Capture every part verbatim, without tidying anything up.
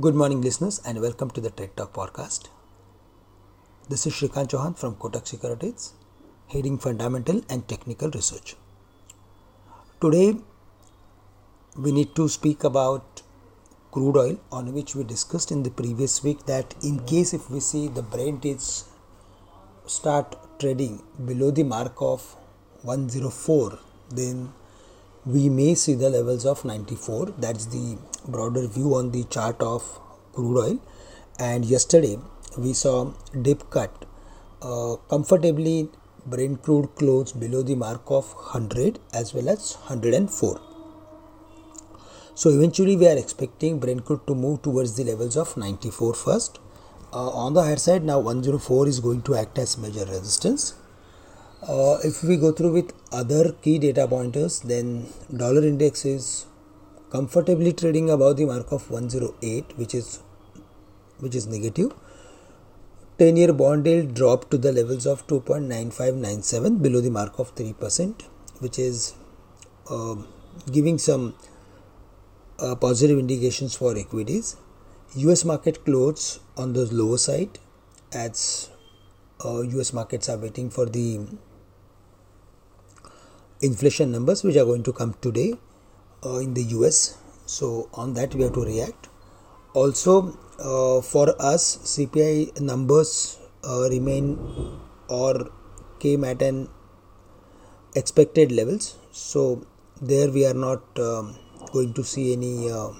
Good morning, listeners, and welcome to the Trade Talk Podcast. This is Shrikant Chauhan from Kotak Securities, heading fundamental and technical research. Today, we need to speak about crude oil, on which we discussed in the previous week that in case if we see the Brent is start trading below the mark of one oh four, then we may see the levels of ninety-four. That's the broader view on the chart of crude oil. And yesterday we saw dip cut uh, comfortably. Brent crude closed below the mark of one hundred as well as one oh four. So eventually we are expecting Brent crude to move towards the levels of ninety-four first. Uh, on the higher side, now one oh four is going to act as major resistance. Uh, if we go through with other key data pointers, then dollar index is comfortably trading above the mark of one oh eight, which is which is negative. ten year bond yield dropped to the levels of two point nine five nine seven, below the mark of three percent, which is uh, giving some uh, positive indications for equities. U S market closed on the lower side as uh, U S markets are waiting for the inflation numbers which are going to come today uh, in the U S. So on that we have to react. Also uh, for us, C P I numbers uh, remain or came at an expected levels. So there we are not um, going to see any uh,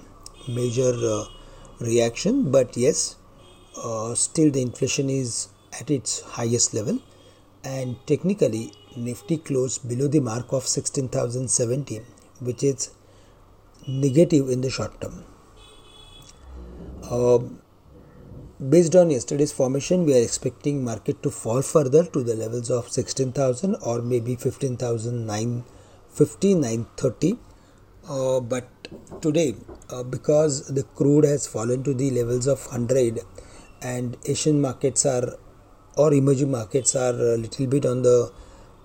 major uh, reaction. But yes, uh, still the inflation is at its highest level. And technically, Nifty closed below the mark of sixteen thousand seventy, which is negative in the short term. Uh, based on yesterday's formation, we are expecting market to fall further to the levels of sixteen thousand or maybe fifteen thousand nine fifty, nine thirty. Uh, but today, uh, because the crude has fallen to the levels of one hundred and Asian markets are or emerging markets are a little bit on the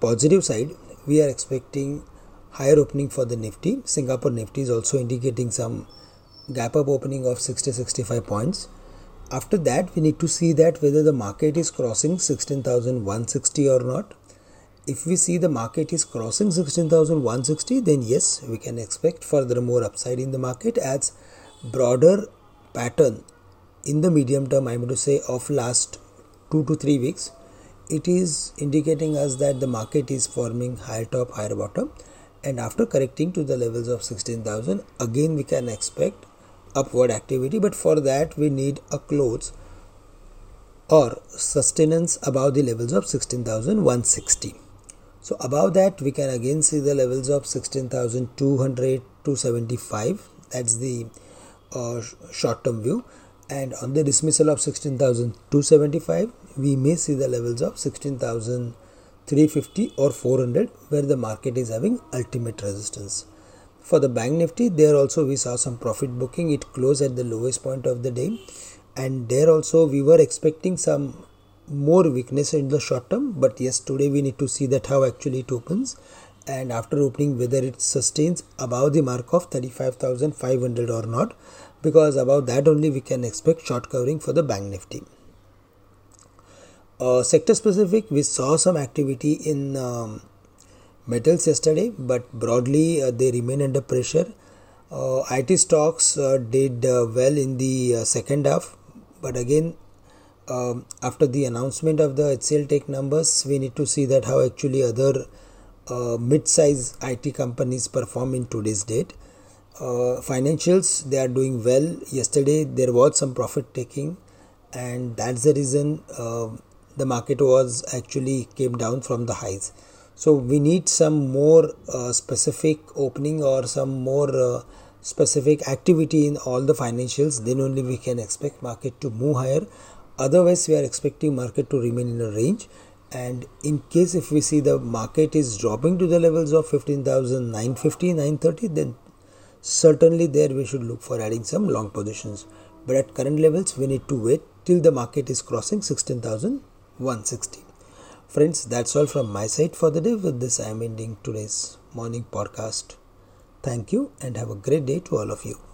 positive side, we are expecting higher opening for the Nifty. Singapore Nifty is also indicating some gap up opening of sixty to sixty-five points. After that, we need to see that whether the market is crossing sixteen thousand one sixty or not. If we see the market is crossing sixteen thousand one sixty, then yes, we can expect further more upside in the market, as broader pattern in the medium term, I am to say, of last two to three weeks, it is indicating us that the market is forming higher top, higher bottom, and after correcting to the levels of sixteen thousand, again we can expect upward activity. But for that, we need a close or sustenance above the levels of sixteen thousand one sixty. So above that, we can again see the levels of sixteen thousand two hundred to seventy-five. That's the uh, short-term view. And on the dismissal of sixteen thousand two seventy-five, we may see the levels of sixteen thousand three fifty or four hundred, where the market is having ultimate resistance. For the Bank Nifty, there also we saw some profit booking. It closed at the lowest point of the day. And there also we were expecting some more weakness in the short term, but yes, today we need to see that how actually it opens, and after opening whether it sustains above the mark of thirty-five thousand five hundred or not, because above that only we can expect short covering for the Bank Nifty. Uh, sector specific, we saw some activity in um, metals yesterday, but broadly uh, they remain under pressure. Uh, I T stocks uh, did uh, well in the uh, second half, but again, Um, after the announcement of the H C L tech numbers, we need to see that how actually other uh, mid-size I T companies perform in today's date. Uh, financials, they are doing well. Yesterday there was some profit taking, and that's the reason uh, the market was actually came down from the highs. So we need some more uh, specific opening or some more uh, specific activity in all the financials. Then only we can expect market to move higher. Otherwise, we are expecting market to remain in a range. And in case if we see the market is dropping to the levels of fifteen thousand nine fifty, nine thirty, then certainly there we should look for adding some long positions. But at current levels, we need to wait till the market is crossing sixteen thousand one sixty. Friends, that's all from my side for the day. With this, I am ending today's morning podcast. Thank you and have a great day to all of you.